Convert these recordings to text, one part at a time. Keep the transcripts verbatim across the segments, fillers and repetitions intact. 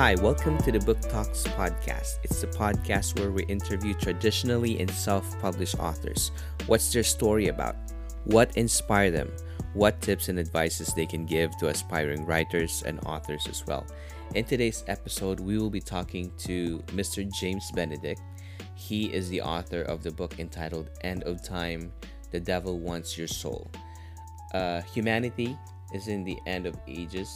Hi, welcome to the Book Talks Podcast. It's the podcast where we interview traditionally and self-published authors. What's their story about? What inspired them? What tips and advices they can give to aspiring writers and authors as well. In today's episode, we will be talking to Mister James Benedict. He is the author of the book entitled End of Time: The Devil Wants Your Soul. Uh, humanity is in the end of ages,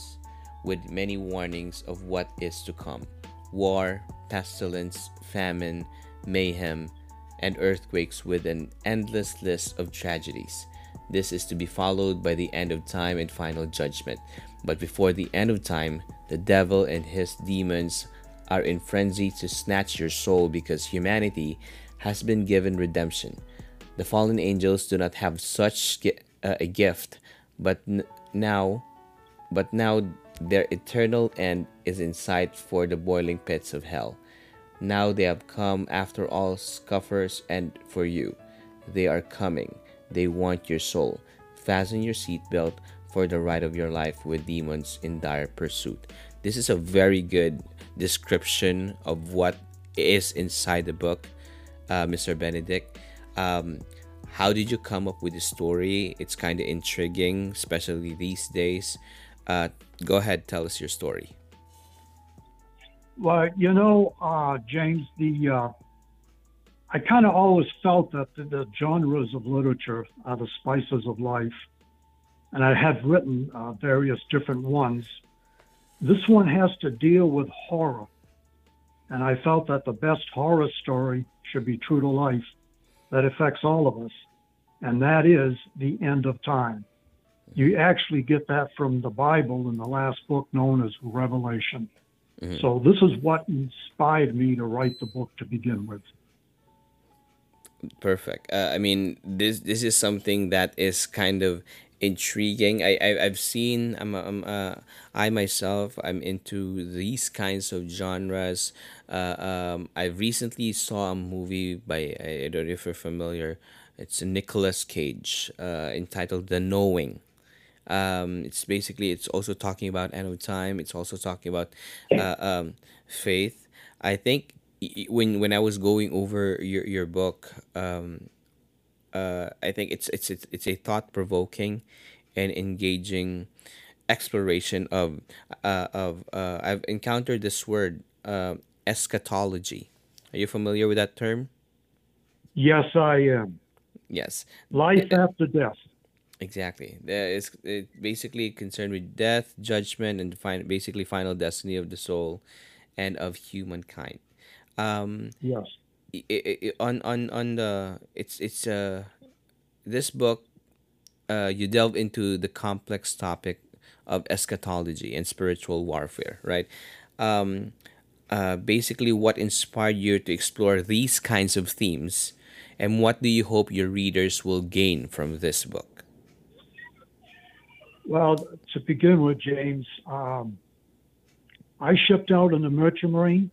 with many warnings of what is to come: war, pestilence, famine, mayhem, and earthquakes, with an endless list of tragedies. This is to be followed by the end of time and final judgment. But before the end of time, the devil and his demons are in frenzy to snatch your soul because humanity has been given redemption. The fallen angels do not have such a gift, but now, but now, their eternal end is in sight for the boiling pits of hell. Now they have come, after all scoffers, and for you. They are coming. They want your soul. Fasten your seatbelt for the ride of your life with demons in dire pursuit. This is a very good description of what is inside the book, uh, Mister Benedict. Um, how did you come up with the story? It's kind of intriguing, especially these days. Uh, go ahead, tell us your story. Well, you know, uh, James, the uh, I kind of always felt that the, the genres of literature are the spices of life, and I have written uh, various different ones. This one has to deal with horror, and I felt that the best horror story should be true to life, that affects all of us, and that is the end of time. You actually get that from the Bible in the last book known as Revelation. Mm-hmm. So this is what inspired me to write the book to begin with. Perfect. Uh, I mean, this this is something that is kind of intriguing. I, I I've seen. I'm I'm uh I myself I'm into these kinds of genres. Uh, um, I recently saw a movie by I don't know if you're familiar. It's a Nicolas Cage, uh, entitled The Knowing. Um, it's basically, it's also talking about end of time. It's also talking about uh, um, faith. I think when when I was going over your your book, um, uh, I think it's it's it's it's a thought provoking and engaging exploration of uh, of uh, I've encountered this word, uh, eschatology. Are you familiar with that term? Yes, I am. Yes. Life after death. Exactly. It's basically concerned with death, judgment, and fin- basically final destiny of the soul and of humankind. Um, yes. It, it, on, on, on the, it's, it's, uh, this book, uh, you delve into the complex topic of eschatology and spiritual warfare, right? Um, uh, basically, what inspired you to explore these kinds of themes? And what do you hope your readers will gain from this book? Well, to begin with, James, um, I shipped out in the merchant marine,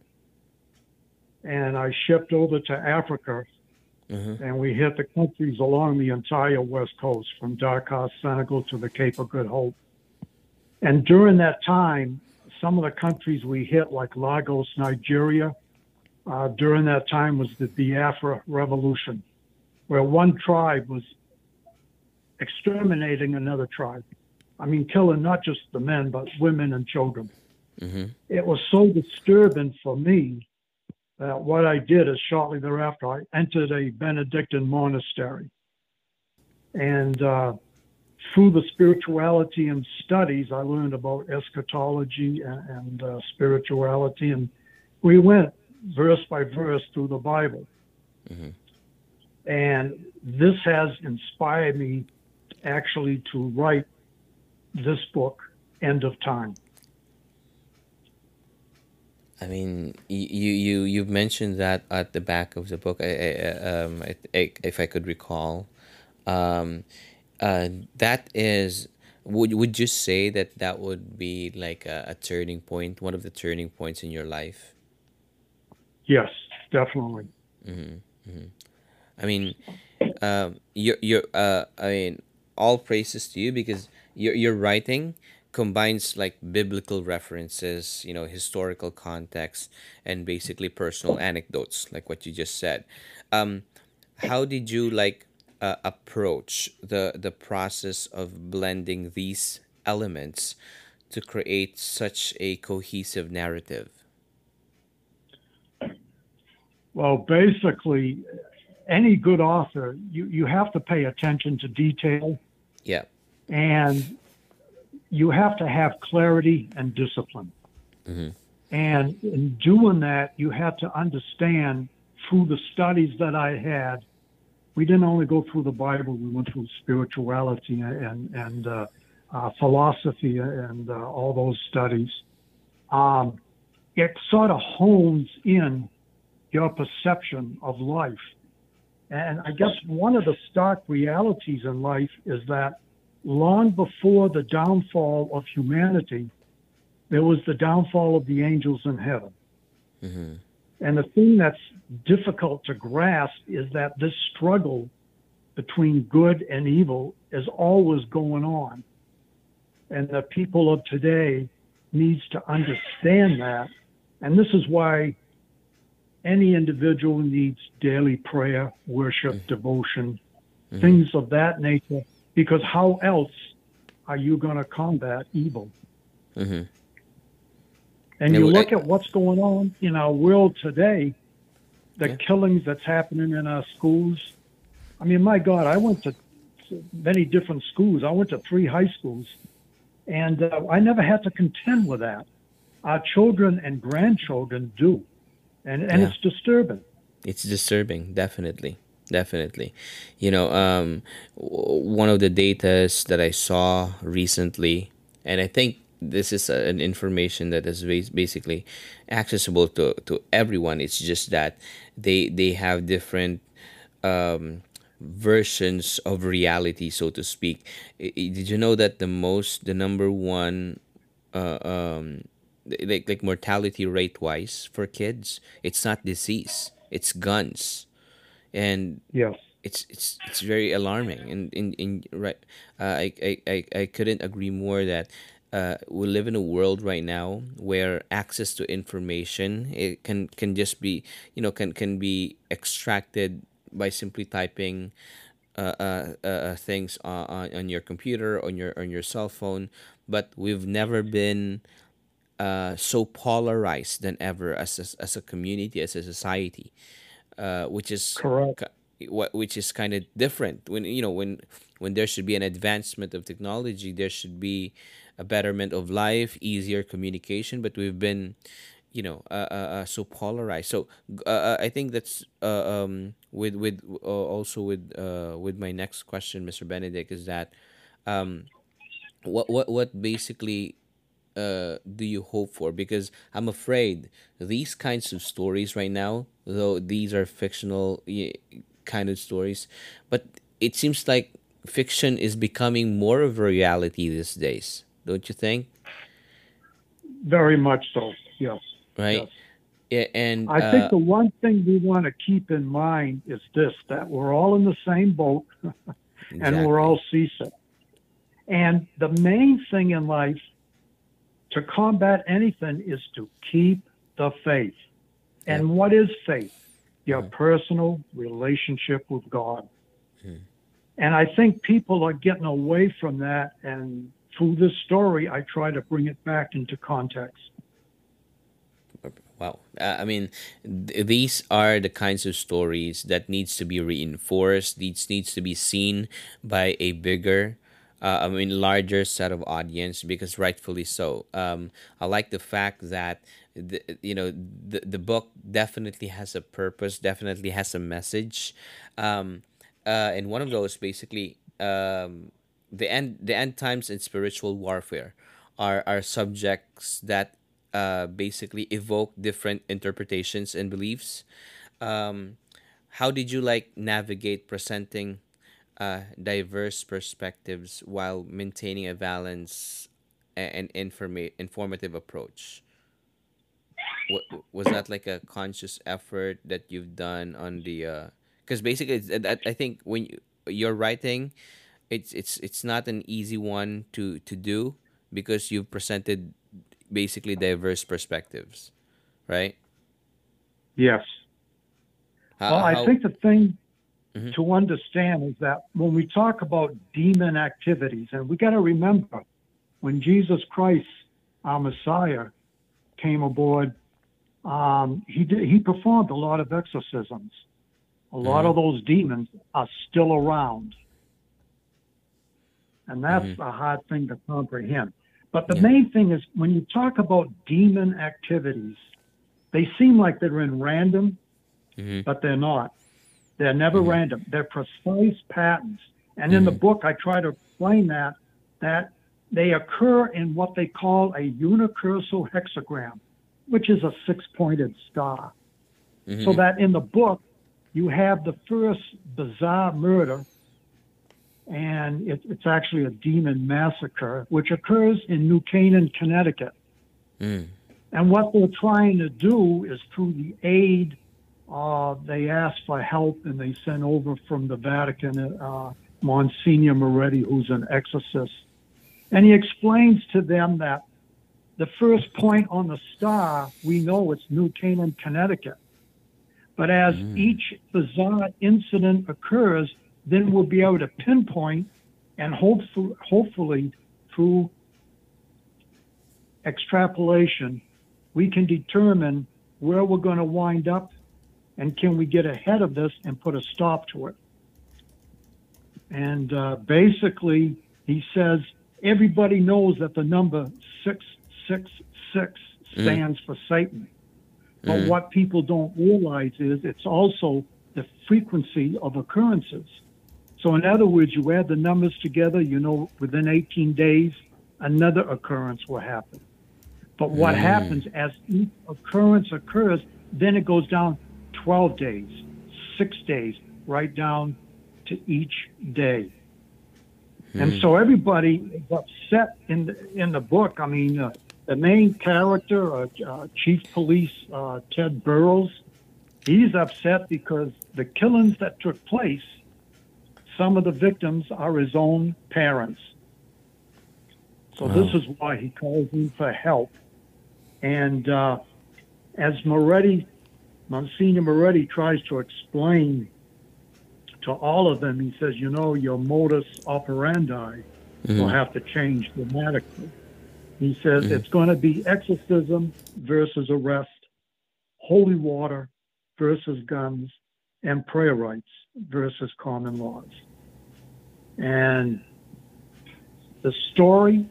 and I shipped over to Africa, mm-hmm. and we hit the countries along the entire West Coast, from Dakar, Senegal, to the Cape of Good Hope. And during that time, some of the countries we hit, like Lagos, Nigeria, Uh, during that time was the Biafra Revolution, where one tribe was exterminating another tribe. I mean, killing not just the men, but women and children. Mm-hmm. It was so disturbing for me that what I did is shortly thereafter, I entered a Benedictine monastery. And uh, through the spirituality and studies, I learned about eschatology and, and uh, spirituality. And we went verse by verse through the Bible. Mm-hmm. And this has inspired me actually to write this book, End of Time. I mean, you you you've mentioned that at the back of the book, I, I, um, I, I, if I could recall, um, uh, that is. Would would you say that that would be like a, a turning point, one of the turning points in your life? Yes, definitely. Mm-hmm. Mm-hmm. I mean, um, you're, you're, uh, I mean, all praises to you, because your your writing combines like biblical references, you know, historical context, and basically personal anecdotes, like what you just said. Um, how did you like uh, approach the the process of blending these elements to create such a cohesive narrative? Well, basically, any good author, you, you have to pay attention to detail. Yeah. And you have to have clarity and discipline. Mm-hmm. And in doing that, you have to understand through the studies that I had, we didn't only go through the Bible, we went through spirituality and, and uh, uh, philosophy and uh, all those studies. Um, it sort of hones in your perception of life. And I guess one of the stark realities in life is that long before the downfall of humanity, there was the downfall of the angels in heaven. Mm-hmm. And the thing that's difficult to grasp is that this struggle between good and evil is always going on. And the people of today needs to understand that. And this is why any individual needs daily prayer, worship, mm-hmm. devotion, mm-hmm. things of that nature, because how else are you going to combat evil? Mm-hmm. And no, you look I, at what's going on in our world today, the yeah. killings that's happening in our schools. I mean, my God, I went to many different schools. I went to three high schools, and uh, I never had to contend with that. Our children and grandchildren do. And and yeah. it's disturbing. It's disturbing, definitely, definitely. You know, um, one of the data that I saw recently, and I think this is a, an information that is basically accessible to, to everyone. It's just that they they have different um, versions of reality, so to speak. Did you know that the most, the number one, uh, um. Like, like mortality rate wise for kids, it's not disease, it's guns, and yes, it's it's it's very alarming. And in in right, uh, I I I couldn't agree more that uh, we live in a world right now where access to information it can can just be you know can can be extracted by simply typing uh uh, uh things on, on your computer, on your on your cell phone, but we've never been Uh, so polarized than ever as a, as a community, as a society, uh, which is correct. Which is kind of different. When you know when when there should be an advancement of technology, there should be a betterment of life, easier communication. But we've been, you know, uh, uh, uh, so polarized. So uh, I think that's uh, um, with with uh, also with uh, with my next question, Mister Benedict, is that um, what what what basically. Uh, do you hope for? Because I'm afraid these kinds of stories right now, though these are fictional kind of stories, but it seems like fiction is becoming more of a reality these days. Don't you think? Very much so. Yes. Right. Yes. Yeah, and I uh, think the one thing we want to keep in mind is this: that we're all in the same boat, and exactly. we're all seasick. And the main thing in life, to combat anything, is to keep the faith. And yeah. what is faith? Your yeah. personal relationship with God. Yeah. And I think people are getting away from that. And through this story, I try to bring it back into context. Wow. Uh, I mean, th- these are the kinds of stories that needs to be reinforced. These needs to be seen by a bigger Uh, I mean, larger set of audience, because rightfully so. Um, I like the fact that the, you know the the book definitely has a purpose, definitely has a message, um, uh, and one of those basically um, the end the end times and spiritual warfare are are subjects that uh, basically evoke different interpretations and beliefs. Um, how did you like navigate presenting Uh, diverse perspectives while maintaining a balanced and informa- informative approach? What, was that like a conscious effort that you've done on the? Because uh, basically, it's, I, I think when you, you're writing, it's it's it's not an easy one to to do. because you've presented basically diverse perspectives, right? Yes. How, well, I how... think the thing mm-hmm. to understand is that when we talk about demon activities, and we got to remember when Jesus Christ, our Messiah, came aboard, um, he did, he performed a lot of exorcisms. A lot mm-hmm. of those demons are still around. And that's mm-hmm. a hard thing to comprehend. But the yeah. main thing is when you talk about demon activities, they seem like they're in random, mm-hmm. but they're not. They're never mm-hmm. random. They're precise patterns. And mm-hmm. in the book, I try to explain that, that they occur in what they call a unicursal hexagram, which is a six-pointed star. Mm-hmm. So that in the book, you have the first bizarre murder, and it, it's actually a demon massacre, which occurs in New Canaan, Connecticut. Mm. And what they're trying to do is through the aid, uh, they ask for help, and they send over from the Vatican uh, Monsignor Moretti, who's an exorcist. And he explains to them that the first point on the star, we know it's New Canaan, Connecticut. But as mm. each bizarre incident occurs, then we'll be able to pinpoint and hopefully, hopefully through extrapolation, we can determine where we're going to wind up and can we get ahead of this and put a stop to it. And uh, basically, he says, everybody knows that the number six six six stands mm. for Satan. But mm. what people don't realize is it's also the frequency of occurrences. So in other words, you add the numbers together, you know, within eighteen days, another occurrence will happen. But what mm. happens as each occurrence occurs, then it goes down twelve days, six days, right down to each day. Mm. And so everybody is upset in the, in the book. I mean, uh, the main character, uh, uh, Chief Police uh, Ted Burroughs, he's upset because the killings that took place, some of the victims are his own parents. So wow. this is why he calls in for help. And uh, as Moretti, Monsignor Moretti tries to explain to all of them, he says, you know, your modus operandi mm-hmm. will have to change dramatically. He says mm-hmm. it's going to be exorcism versus arrest, holy water versus guns, and prayer rights versus common laws. And the story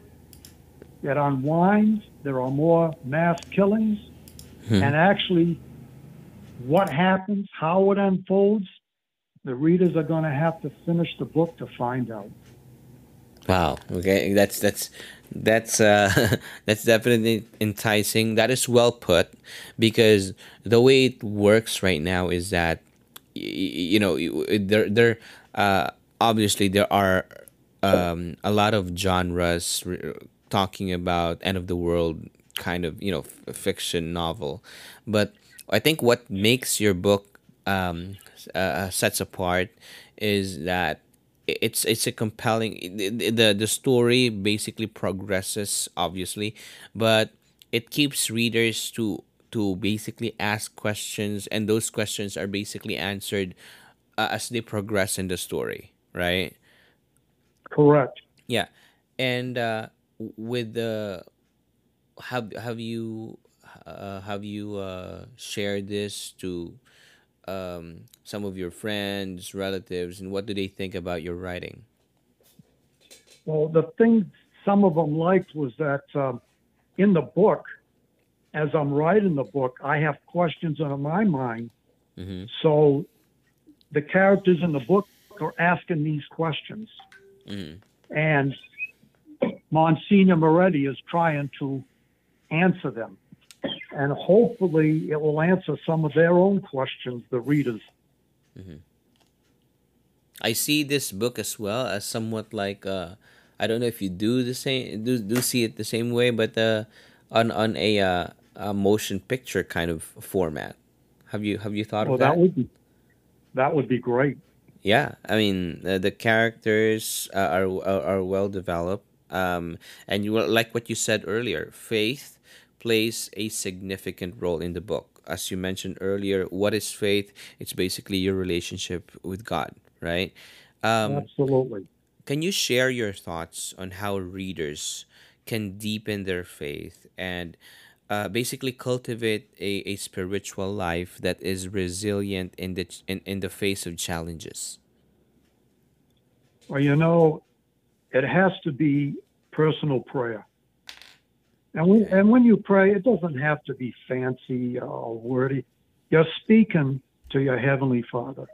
that unwinds, there are more mass killings, hmm. and actually what happens, how it unfolds, the readers are going to have to finish the book to find out. Wow. Okay. That's, that's, that's, uh, that's definitely enticing. That is well put, because the way it works right now is that, you know, there, there, uh, obviously there are, um, a lot of genres talking about end of the world kind of, you know, f fiction novel. But I think what makes your book, um, uh, sets apart is that it's it's a compelling the the story basically progresses, obviously, but it keeps readers to to basically ask questions, and those questions are basically answered uh, as they progress in the story, right? Correct. Yeah. And uh, with the have have you uh, have you uh, shared this to Um, some of your friends, relatives, and what do they think about your writing? Well, the thing some of them liked was that um, in the book, as I'm writing the book, I have questions on my mind. Mm-hmm. So the characters in the book are asking these questions. Mm-hmm. And Monsignor Moretti is trying to answer them. And hopefully it will answer some of their own questions, the readers. Mm-hmm. I see this book as well as somewhat like, uh, I don't know if you do the same, do, do see it the same way, but uh, on on a, uh, a motion picture kind of format. Have you have you thought well, of that? That would be, that would be great. Yeah, I mean uh, the characters uh, are, are are well developed. Um, and you like what you said earlier, faith plays a significant role in the book. As you mentioned earlier, what is faith? It's basically your relationship with God, right? Um, Absolutely. Can you share your thoughts on how readers can deepen their faith and uh, basically cultivate a, a spiritual life that is resilient in the in, in the face of challenges? Well, you know, it has to be personal prayer. And when, and when you pray, it doesn't have to be fancy or wordy. You're speaking to your Heavenly Father.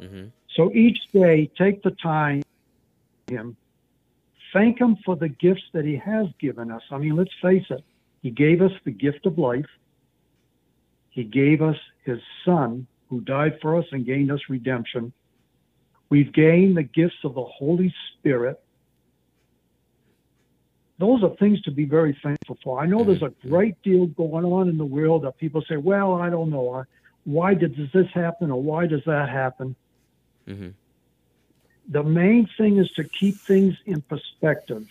Mm-hmm. So each day, take the time to Him. Thank Him for the gifts that He has given us. I mean, let's face it. He gave us the gift of life. He gave us His Son, who died for us and gained us redemption. We've gained the gifts of the Holy Spirit. Those are things to be very thankful for. I know there's a great deal going on in the world that people say, well, I don't know. Why did this happen or why does that happen? Mm-hmm. The main thing is to keep things in perspective.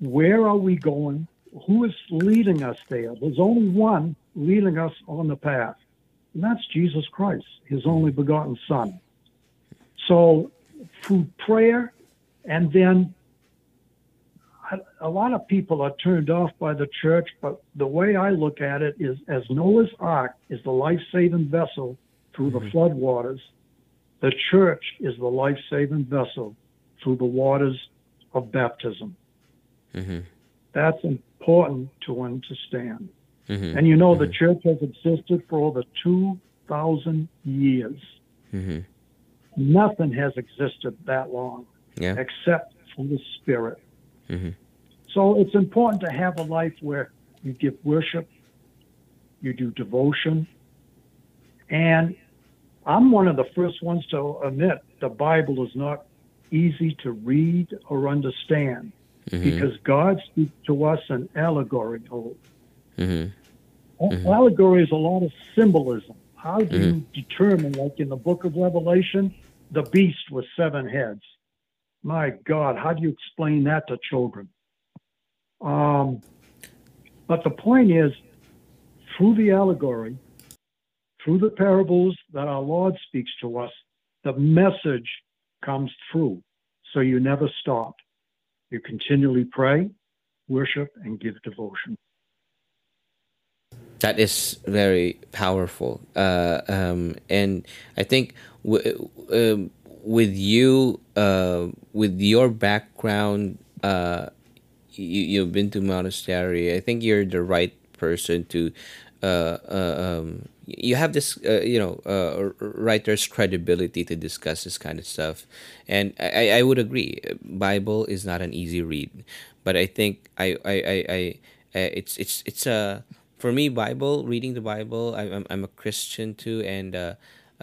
Where are we going? Who is leading us there? There's only one leading us on the path, and that's Jesus Christ, His only begotten Son. So through prayer, and then a lot of people are turned off by the church, but the way I look at it is as Noah's Ark is the life-saving vessel through mm-hmm. the flood waters, the church is the life-saving vessel through the waters of baptism. Mm-hmm. That's important to understand. Mm-hmm. And you know, mm-hmm. the church has existed for over two thousand years. Mm-hmm. Nothing has existed that long yeah. except for the Spirit. Mm-hmm. So it's important to have a life where you give worship, you do devotion, and I'm one of the first ones to admit the Bible is not easy to read or understand mm-hmm. because God speaks to us in allegory. Mm-hmm. Mm-hmm. Allegory is a lot of symbolism. How do mm-hmm. you determine, like in the book of Revelation, the beast with seven heads? My God, how do you explain that to children? Um, but the point is, through the allegory, through the parables that our Lord speaks to us, the message comes through. So you never stop. You continually pray, worship, and give devotion. That is very powerful. Uh, um, and I think w- um, with you, uh, with your background, uh, you, you've been to monastery. I think you're the right person to... Uh, uh, um, you have this, uh, you know, uh, writer's credibility to discuss this kind of stuff. And I, I would agree, Bible is not an easy read. But I think I, I, I, I it's, it's, it's a... For me, Bible, reading the Bible, I'm I'm a Christian too, and uh,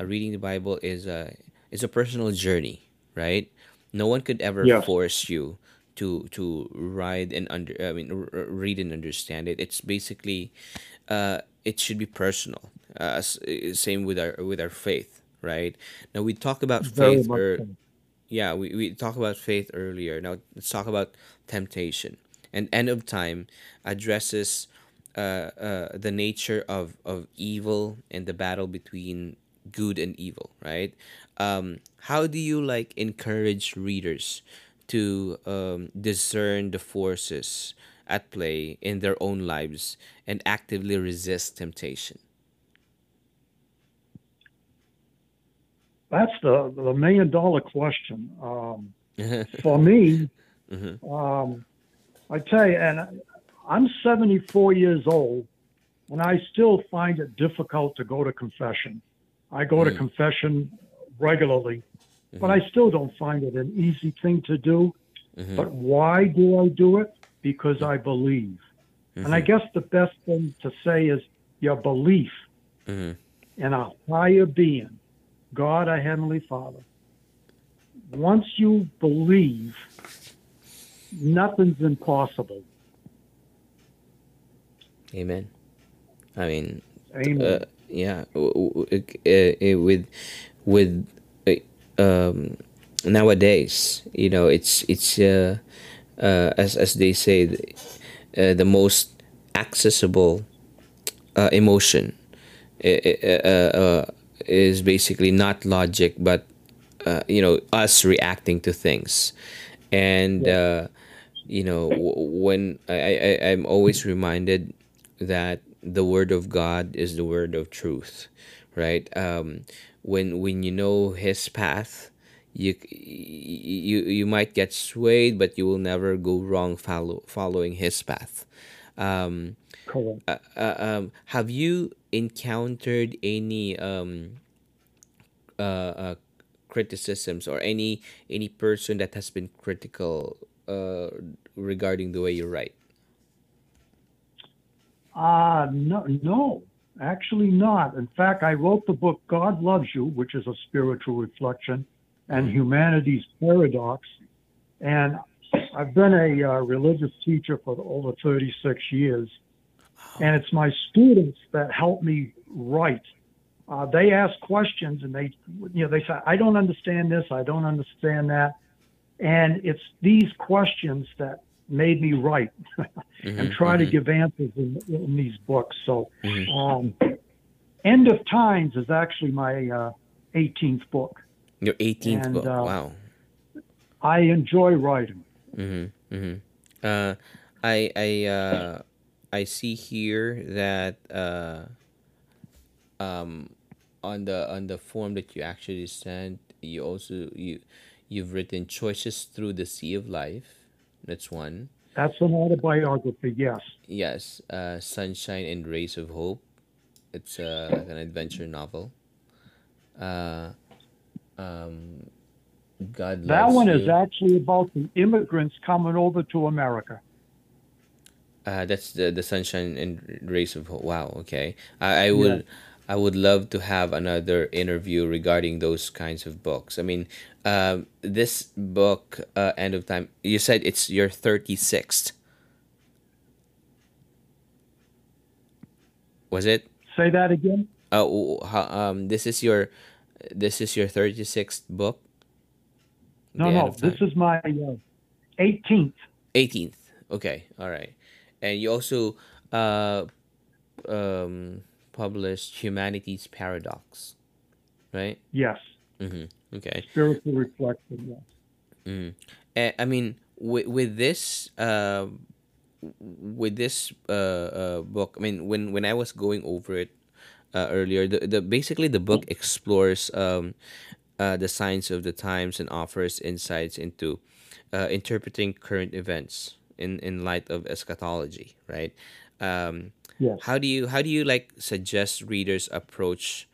reading the Bible is a is a personal journey, right? No one could ever yeah. force you to to read and under I mean r- read and understand it. It's basically, uh, it should be personal. Uh, same with our with our faith, right? Now we talk about Very faith, or, yeah, we we talk about faith earlier. Now let's talk about temptation. And End of Time addresses. Uh, uh, the nature of, of evil and the battle between good and evil, right? Um, how do you like encourage readers to um, discern the forces at play in their own lives and actively resist temptation? That's the, the million dollar question. Um, for me, mm-hmm. um, I tell you, and I, I'm seventy-four years old, and I still find it difficult to go to confession. I go mm-hmm. to confession regularly, mm-hmm. but I still don't find it an easy thing to do. Mm-hmm. But why do I do it? Because I believe. Mm-hmm. And I guess the best thing to say is your belief mm-hmm. in a higher being, God, our Heavenly Father. Once you believe, nothing's impossible. Amen. I mean, Amen. Uh, yeah, w- w- uh, with with uh, um, nowadays, you know, it's it's uh, uh, as as they say, uh, the most accessible uh, emotion uh, uh, is basically not logic, but uh, you know, us reacting to things. And uh, you know, when I, I I'm always reminded that the Word of God is the Word of Truth, right? Um, when when you know His path, you you you might get swayed, but you will never go wrong follow, following His path. Um, Correct. Uh, uh, um, have you encountered any um, uh, uh, criticisms or any any person that has been critical uh, regarding the way you write? Ah, uh, no, no, actually not. In fact, I wrote the book God Loves You, which is a spiritual reflection, and Humanity's Paradox. And I've been a uh, religious teacher for over thirty-six years. And it's my students that help me write. Uh, they ask questions and they, you know, they say, I don't understand this, I don't understand that. And it's these questions that made me write mm-hmm, and try mm-hmm. to give answers in, in these books. So mm-hmm. um, End of Times is actually my uh, eighteenth book. Your eighteenth and, book, uh, wow. I enjoy writing. Mm-hmm, mm-hmm. Uh, I, I, uh, I see here that uh, um, on the on the form that you actually sent, you also, you, you've written Choices Through the Sea of Life. That's one. That's an autobiography, yes. Yes. Uh, Sunshine and Race of Hope. It's uh, like an adventure novel. Uh, um, God Loves You. That one is actually about the immigrants coming over to America. Uh, that's the, the Sunshine and Race of Hope. Wow, okay. I, I would... Yeah. I would love to have another interview regarding those kinds of books. I mean, uh, this book, uh, End of Time, you said it's your thirty-sixth. Was it? Say that again. Oh, uh, um, this is your, this is your thirty-sixth book. No, no, this is my eighteenth. Uh, eighteenth. Okay, all right, and you also, uh, um. published Humanity's Paradox, right? Yes. Mm-hmm. Okay. Spiritual reflection. Yes. Mm. And, I mean, with with this, uh, with this uh, uh, book. I mean, when, when I was going over it uh, earlier, the, the basically the book explores um, uh, the signs of the times and offers insights into uh, interpreting current events in, in light of eschatology, right? Um, yes. How do you how do you like suggest readers approach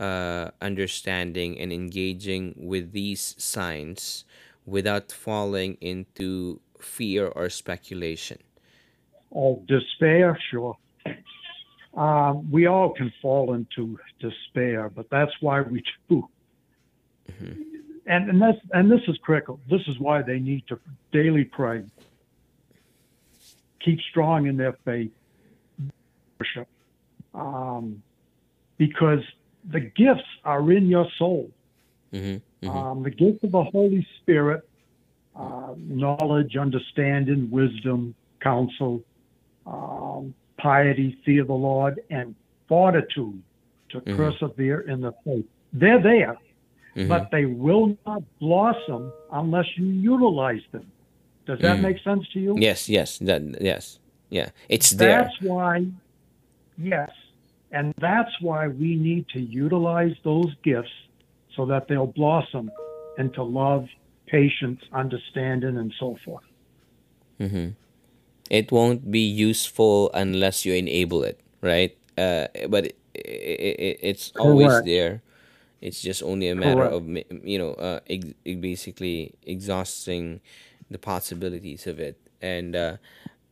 uh, understanding and engaging with these signs without falling into fear or speculation? Oh, despair, sure. Uh, we all can fall into despair, but that's why we do. Mm-hmm. And and that's and this is critical. This is why they need to daily pray, keep strong in their faith. Worship, um, because the gifts are in your soul. Mm-hmm, mm-hmm. Um, the gift of the Holy Spirit, uh, knowledge, understanding, wisdom, counsel, um, piety, fear of the Lord, and fortitude to mm-hmm. persevere in the faith. They're there, mm-hmm. but they will not blossom unless you utilize them. Does that mm-hmm. make sense to you? Yes, yes, that, yes, yeah. It's there. That's why. Yes, and that's why we need to utilize those gifts so that they'll blossom into love, patience, understanding, and so forth. Mm-hmm. It won't be useful unless you enable it, right? Uh, but it, it, it's always Correct. There. It's just only a matter Correct. Of, you know, uh, ex- basically exhausting the possibilities of it. And uh,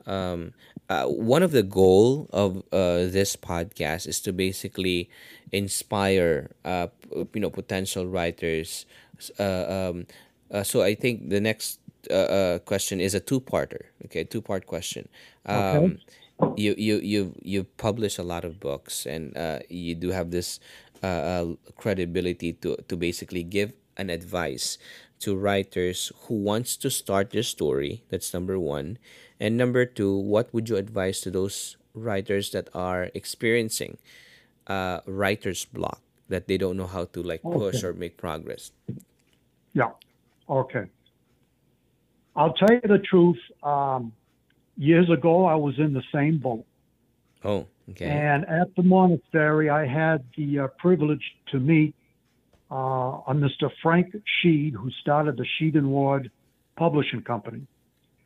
um Uh, one of the goal of uh, this podcast is to basically inspire, uh, you know, potential writers. Uh, um, uh, so I think the next uh, uh, question is a two-parter. Okay, two-part question. Um, okay. You you you you publish a lot of books, and uh, you do have this uh, uh, credibility to to basically give an advice to writers who wants to start their story? That's number one. And number two, what would you advise to those writers that are experiencing uh, writer's block, that they don't know how to like okay. push or make progress? Yeah, okay. I'll tell you the truth. Um, years ago, I was in the same boat. Oh, okay. And at the monastery, I had the uh, privilege to meet uh, a Mister Frank Sheed, who started the Sheed and Ward Publishing Company.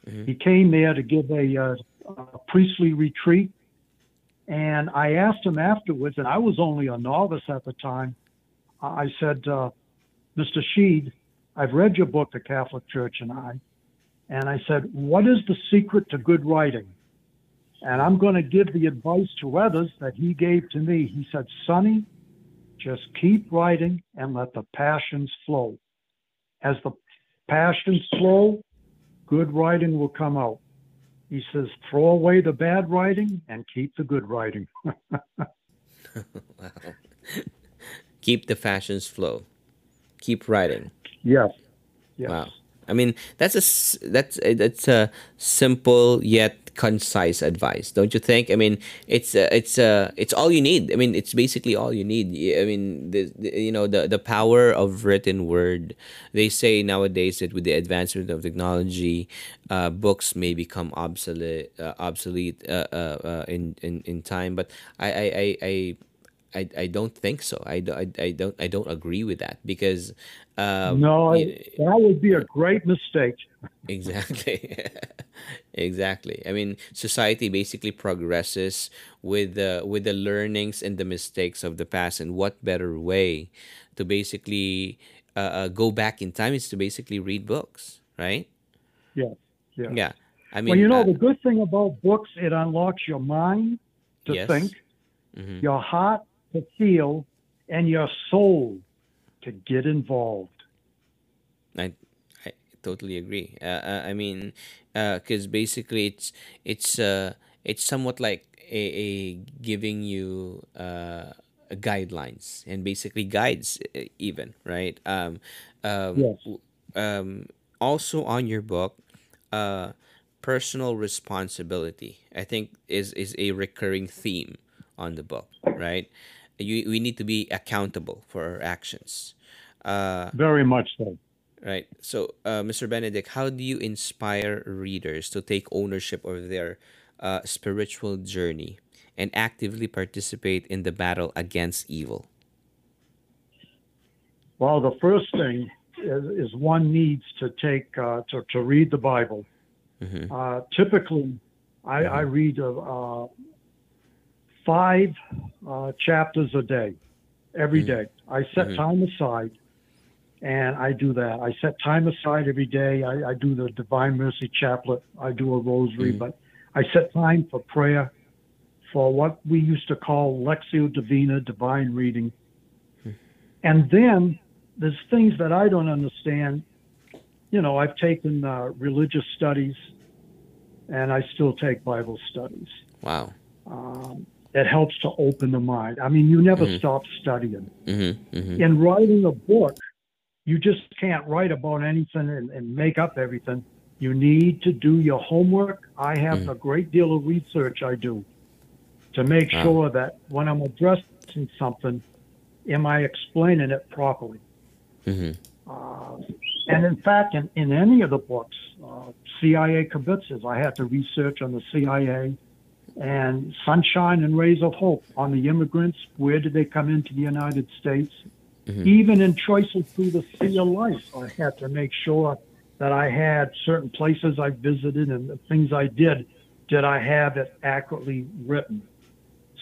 Mm-hmm. He came there to give a, uh, a priestly retreat. And I asked him afterwards, and I was only a novice at the time. I said, uh, Mister Sheed, I've read your book, The Catholic Church and I. And I said, what is the secret to good writing? And I'm going to give the advice to others that he gave to me. He said, Sonny, just keep writing and let the passions flow. As the passions flow, good writing will come out. He says, throw away the bad writing and keep the good writing. Wow. Keep the passions flow. Keep writing. Yes. Yes. Wow. I mean, that's a that's a, that's a simple yet concise advice, don't you think? I mean, it's a, it's a, it's all you need. I mean, it's basically all you need. I mean, the, the, you know, the the power of written word. They say nowadays that with the advancement of technology, uh, books may become obsolete uh, obsolete uh, uh, uh, in, in in time. But I I I. I I, I don't think so. I, I, I don't I don't agree with that because um, no, it, that would be a great mistake. Exactly, exactly. I mean, society basically progresses with the uh, with the learnings and the mistakes of the past. And what better way to basically uh, uh, go back in time is to basically read books, right? Yeah, yeah. Yeah. I mean, well, you know, uh, the good thing about books, it unlocks your mind to yes. think, mm-hmm. your heart to feel, and your soul to get involved. I, I totally agree. Uh, I mean, because uh, basically it's it's uh, it's somewhat like a, a giving you uh, guidelines and basically guides even, right? Um, um, yes. um, also on your book, uh, personal responsibility, I think is, is a recurring theme on the book, right? You, we need to be accountable for our actions. Uh, Very much so. Right. So, uh, Mister Benedict, how do you inspire readers to take ownership of their uh, spiritual journey and actively participate in the battle against evil? Well, the first thing is, is one needs to take uh, to to read the Bible. Mm-hmm. Uh, typically, I, mm-hmm. I read a. Uh, Five uh, chapters a day, every mm-hmm. day. I set mm-hmm. time aside, and I do that. I set time aside every day. I, I do the Divine Mercy Chaplet. I do a rosary, mm-hmm. but I set time for prayer, for what we used to call Lectio Divina, divine reading. Mm-hmm. And then there's things that I don't understand. You know, I've taken uh, religious studies, and I still take Bible studies. Wow. Um, It helps to open the mind. I mean, you never mm-hmm. stop studying. Mm-hmm. Mm-hmm. In writing a book, you just can't write about anything and, and make up everything. You need to do your homework. I have mm-hmm. a great deal of research I do to make wow. sure that when I'm addressing something, am I explaining it properly? Mm-hmm. Uh, and in fact, in, in any of the books, uh, C I A Kibitzers, I had to research on the C I A. And Sunshine and Race of Hope on the immigrants, where did they come into the United States? Mm-hmm. Even in Choices Through the Sea of Life, I had to make sure that I had certain places I visited and the things I did, did I have it accurately written?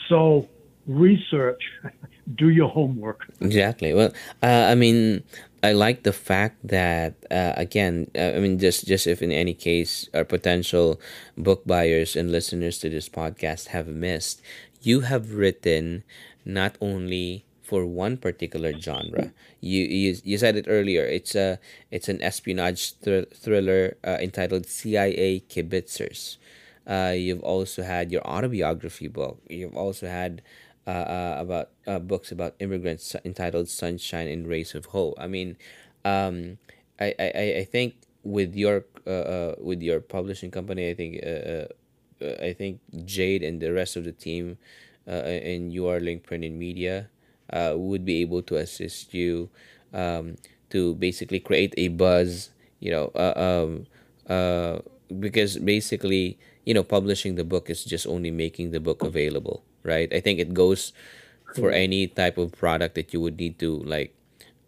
So research, do your homework. Exactly. Well, uh, I mean, I like the fact that, uh, again, uh, I mean, just, just if in any case our potential book buyers and listeners to this podcast have missed, you have written not only for one particular genre. You you, you said it earlier. It's a it's an espionage thr- thriller uh, entitled C I A Kibitzers. Uh, you've also had your autobiography book. You've also had Uh, uh, about uh, books about immigrants entitled Sunshine and Race of Hope. I mean, um, I, I, I think with your uh, uh, with your publishing company, I think uh, uh, I think Jade and the rest of the team, uh, and you are Linkprint and Media, uh, would be able to assist you, um, to basically create a buzz, you know, uh, um, uh, because basically, you know, publishing the book is just only making the book available, right? I think it goes for any type of product that you would need to, like,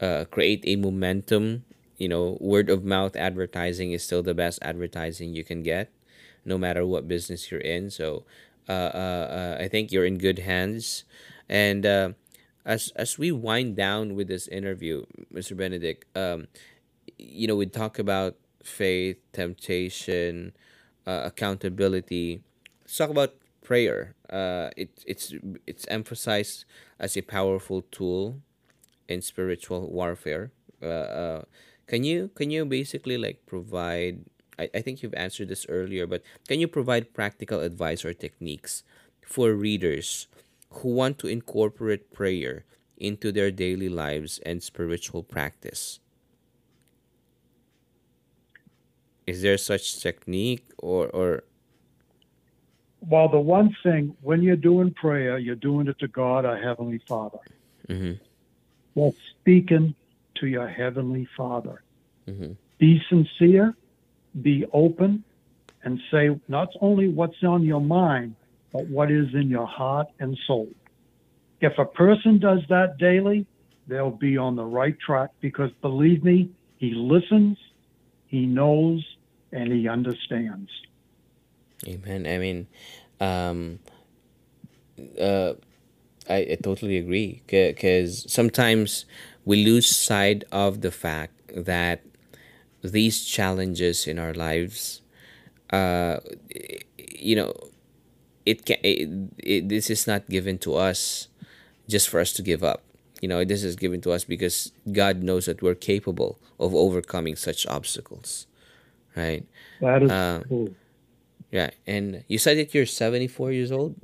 uh, create a momentum. You know, word of mouth advertising is still the best advertising you can get, no matter what business you're in. So, uh, uh, uh I think you're in good hands. And uh, as as we wind down with this interview, Mister Benedict, um, you know, we talk about faith, temptation, uh, accountability. Let's talk about prayer. Uh, it it's it's emphasized as a powerful tool in spiritual warfare. Uh, uh, can you can you basically like provide? I, I think you've answered this earlier, but can you provide practical advice or techniques for readers who want to incorporate prayer into their daily lives and spiritual practice? Is there such technique or or? Well, the one thing, when you're doing prayer, you're doing it to God, our Heavenly Father. Mm-hmm. Well, speaking to your Heavenly Father. Mm-hmm. Be sincere, be open, and say not only what's on your mind, but what is in your heart and soul. If a person does that daily, they'll be on the right track, because believe me, He listens, He knows, and He understands. Amen. I mean, um, uh, I, I totally agree, because sometimes we lose sight of the fact that these challenges in our lives, uh, you know, it can. It, it, this is not given to us just for us to give up. You know, this is given to us because God knows that we're capable of overcoming such obstacles, right? That is um, cool. Yeah, and you said that you're seventy-four years old?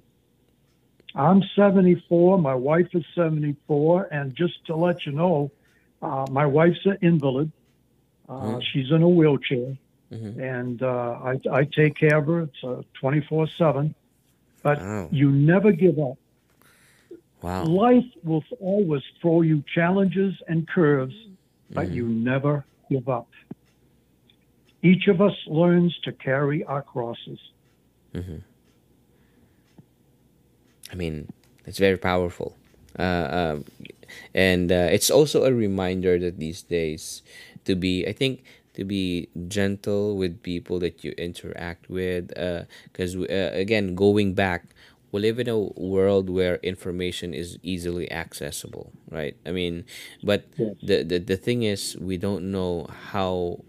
I'm seventy-four. My wife is seventy-four. And just to let you know, uh, my wife's an invalid. Uh, mm-hmm. She's in a wheelchair. Mm-hmm. And uh, I, I take care of her. It's uh, twenty-four seven. But wow. You never give up. Wow. Life will always throw you challenges and curves, but mm-hmm. you never give up. Each of us learns to carry our crosses. Mm-hmm. I mean, it's very powerful. Uh, uh, and uh, it's also a reminder that these days to be, I think, to be gentle with people that you interact with. Because, uh, uh, again, going back, we live in a world where information is easily accessible, right? I mean, but yes. the, the, the thing is, we don't know how...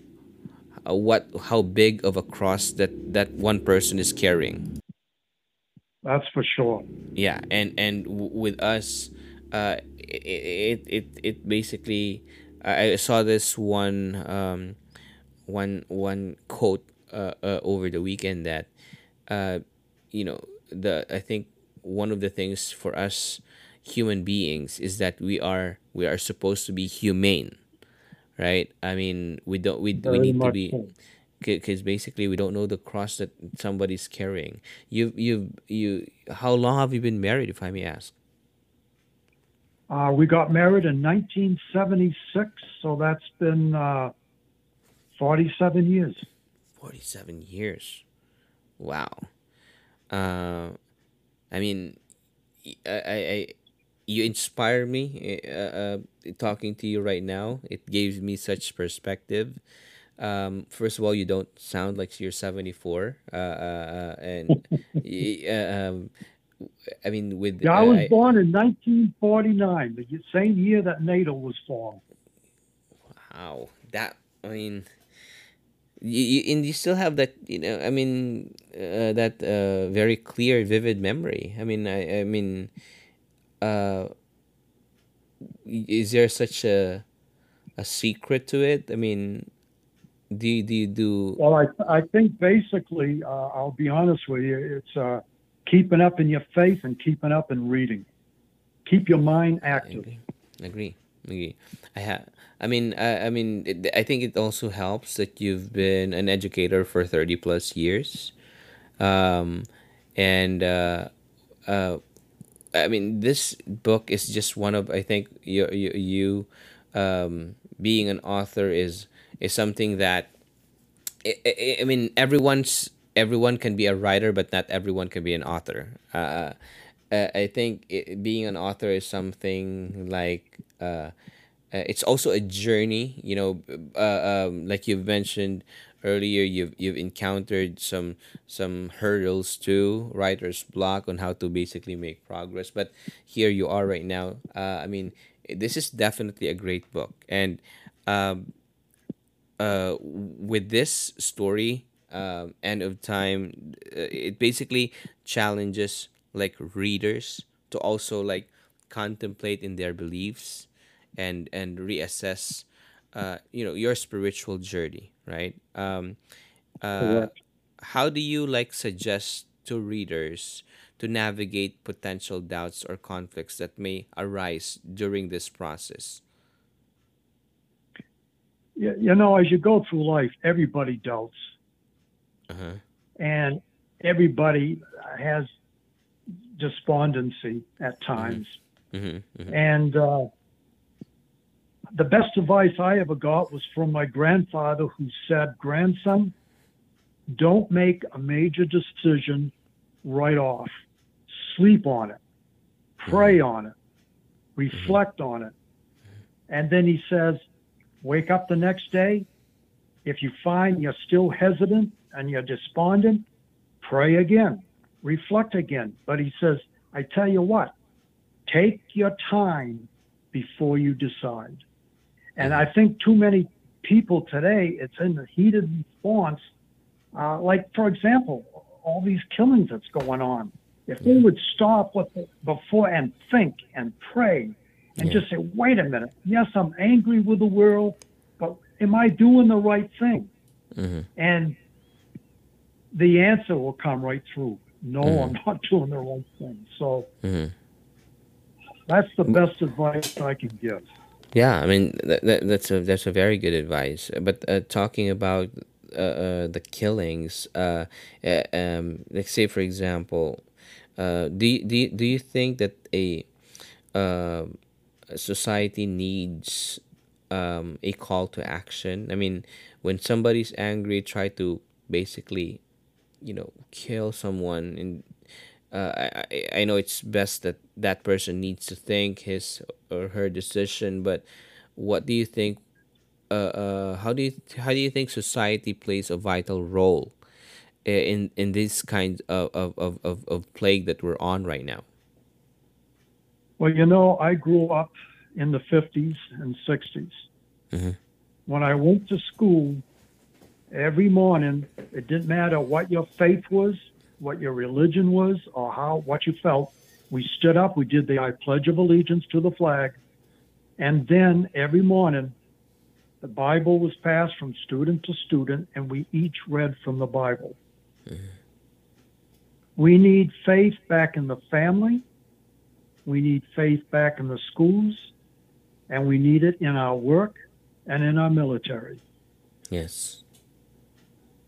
Uh, what how big of a cross that that one person is carrying. That's for sure. Yeah, and and w- with us, uh, it it it basically. I saw this one um, one one quote uh, uh over the weekend that, uh, you know the I think one of the things for us human beings is that we are we are supposed to be humane. Right, I mean, we don't. We Very we need to be, because basically we don't know the cross that somebody's carrying. You you you. How long have you been married, if I may ask? Uh, we got married in nineteen seventy-six, so that's been uh, forty-seven years. Forty-seven years, wow. Uh, I mean, I. I, I You inspire me uh, uh, talking to you right now. It gives me such perspective. Um, first of all, you don't sound like you're seventy-four. Uh, uh, and uh, um, I mean, with yeah, I was uh, born in nineteen forty-nine, the same year that NATO was formed. Wow, that I mean, you, you and you still have that. You know, I mean, uh, that uh, very clear, vivid memory. I mean, I, I mean. Uh, is there such a a secret to it? I mean, do you do, you do... Well, I I think basically, uh, I'll be honest with you, it's uh, keeping up in your faith and keeping up in reading. Keep your mind active. I agree. I agree. I, ha- I mean, I, I mean, it, I think it also helps that you've been an educator for thirty plus years. Um, and, uh, uh, I mean, this book is just one of, I think you, you, you um, being an author is, is something that, I, I, I mean, everyone's, everyone can be a writer, but not everyone can be an author. Uh, I think it, being an author is something like, uh, it's also a journey, you know, uh, um, like you've mentioned earlier, you've, you've encountered some, some hurdles too, writer's block on how to basically make progress. But here you are right now. Uh, I mean, this is definitely a great book. And um, uh, with this story, um, End of Time, it basically challenges like readers to also like contemplate in their beliefs and and reassess uh you know your spiritual journey, right? Um uh how do you like suggest to readers to navigate potential doubts or conflicts that may arise during this process? Yeah, you know, as you go through life, everybody doubts. Uh-huh. And everybody has despondency at times. Mm-hmm. Mm-hmm. And uh the best advice I ever got was from my grandfather, who said, "Grandson, don't make a major decision right off. Sleep on it, pray on it, reflect on it." And then he says, "Wake up the next day. If you find you're still hesitant and you're despondent, pray again, reflect again." But he says, "I tell you what, take your time before you decide." And I think too many people today, it's in the heated response. Uh, like, for example, all these killings that's going on. If they would stop with the, before and think and pray and yeah. just say, wait a minute, yes, I'm angry with the world, but am I doing the right thing? Mm-hmm. And the answer will come right through. No, mm-hmm. I'm not doing the right thing. So mm-hmm. that's the best advice I can give. Yeah, I mean, that, that, that's a that's a very good advice. But uh, talking about uh, uh, the killings, uh, uh, um, like say for example, uh, do do do you think that a uh, society needs um, a call to action? I mean, when somebody's angry, try to basically, you know, kill someone. And Uh, I, I know it's best that that person needs to think his or her decision, but what do you think, uh, uh, how do you, how do you think society plays a vital role in, in this kind of, of, of, of plague that we're on right now? Well, you know, I grew up in the fifties and sixties. Mm-hmm. When I went to school, every morning, it didn't matter what your faith was, what your religion was, or how what you felt. We stood up, we did the I Pledge of Allegiance to the flag, and then every morning the Bible was passed from student to student, and we each read from the Bible. Mm-hmm. We need faith back in the family, we need faith back in the schools, and we need it in our work and in our military. Yes.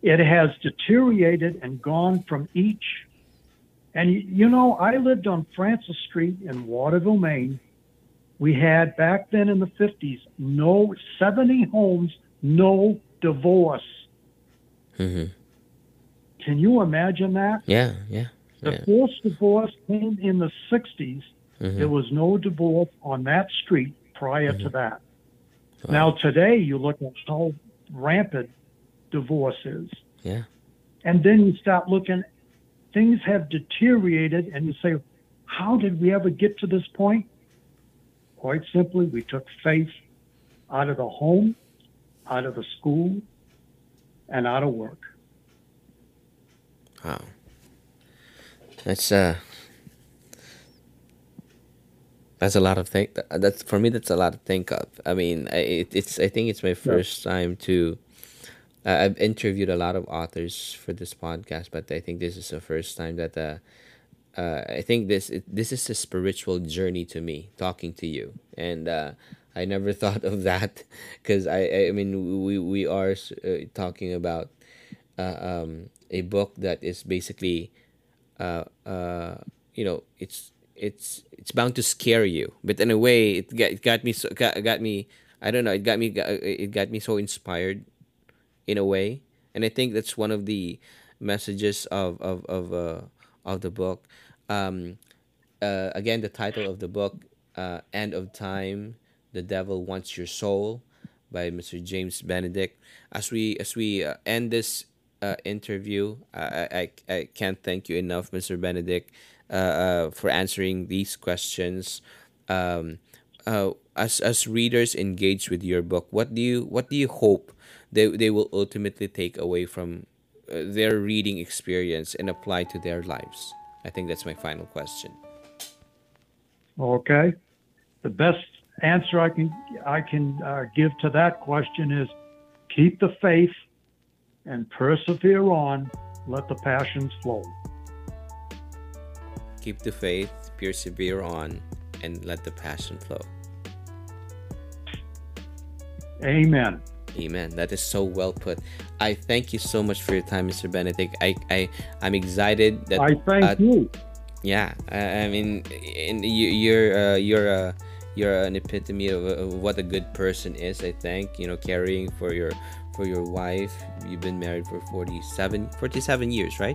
It has deteriorated and gone from each. And, you know, I lived on Francis Street in Waterville, Maine. We had, back then in the fifties, no seventy homes, no divorce. Mm-hmm. Can you imagine that? Yeah, yeah. The yeah. forced divorce came in the sixties. Mm-hmm. There was no divorce on that street prior mm-hmm. to that. Wow. Now, today, you look at how rampant divorces. Yeah. And then you start looking, things have deteriorated, and you say, how did we ever get to this point? Quite simply, we took faith out of the home, out of the school, and out of work. Wow. That's uh that's a lot of think that's for me that's a lot to think of. I mean, it, it's I think it's my first yeah. time to Uh, I've interviewed a lot of authors for this podcast, but I think this is the first time that uh, uh, I think this it, this is a spiritual journey to me, talking to you. And uh, I never thought of that, because I, I mean, we, we are uh, talking about uh, um, a book that is basically, uh, uh, you know, it's it's it's bound to scare you. But in a way, it got, it got me, so, got, got me, I don't know, it got me, it got me so inspired in a way. And I think that's one of the messages of, of, of, uh, of the book. Um, uh, again, the title of the book, uh, End of Time: The Devil Wants Your Soul, by Mister James Benedict. As we as we uh, end this uh, interview, I, I I can't thank you enough, Mister Benedict, uh, uh, for answering these questions. Um, uh, as as readers engage with your book, what do you what do you hope they they will ultimately take away from uh, their reading experience and apply to their lives? I think that's my final question. Okay, the best answer I can I can uh, give to that question is keep the faith and persevere on. Let the passions flow. Keep the faith, persevere on, and let the passion flow. Amen. Amen. That is so well put. I thank you so much for your time, Mister Benedict. I I I'm excited that I thank uh, you. Yeah, I, I mean, in, you, you're uh, you're a. Uh, You're an epitome of, of what a good person is, I think. You know, caring for your for your wife. You've been married for forty-seven, forty-seven years, right?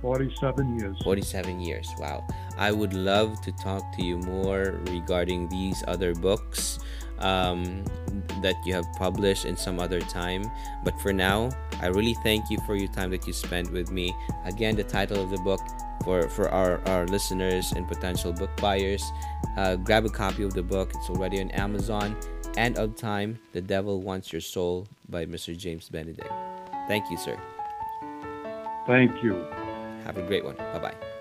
forty-seven years. forty-seven years, wow. I would love to talk to you more regarding these other books um, that you have published in some other time. But for now, I really thank you for your time that you spent with me. Again, the title of the book, for for our, our listeners and potential book buyers, uh, grab a copy of the book. It's already on Amazon. End of Time: The Devil Wants Your Soul, by Mister James Benedict. Thank you, sir. Thank you. Have a great one. Bye-bye.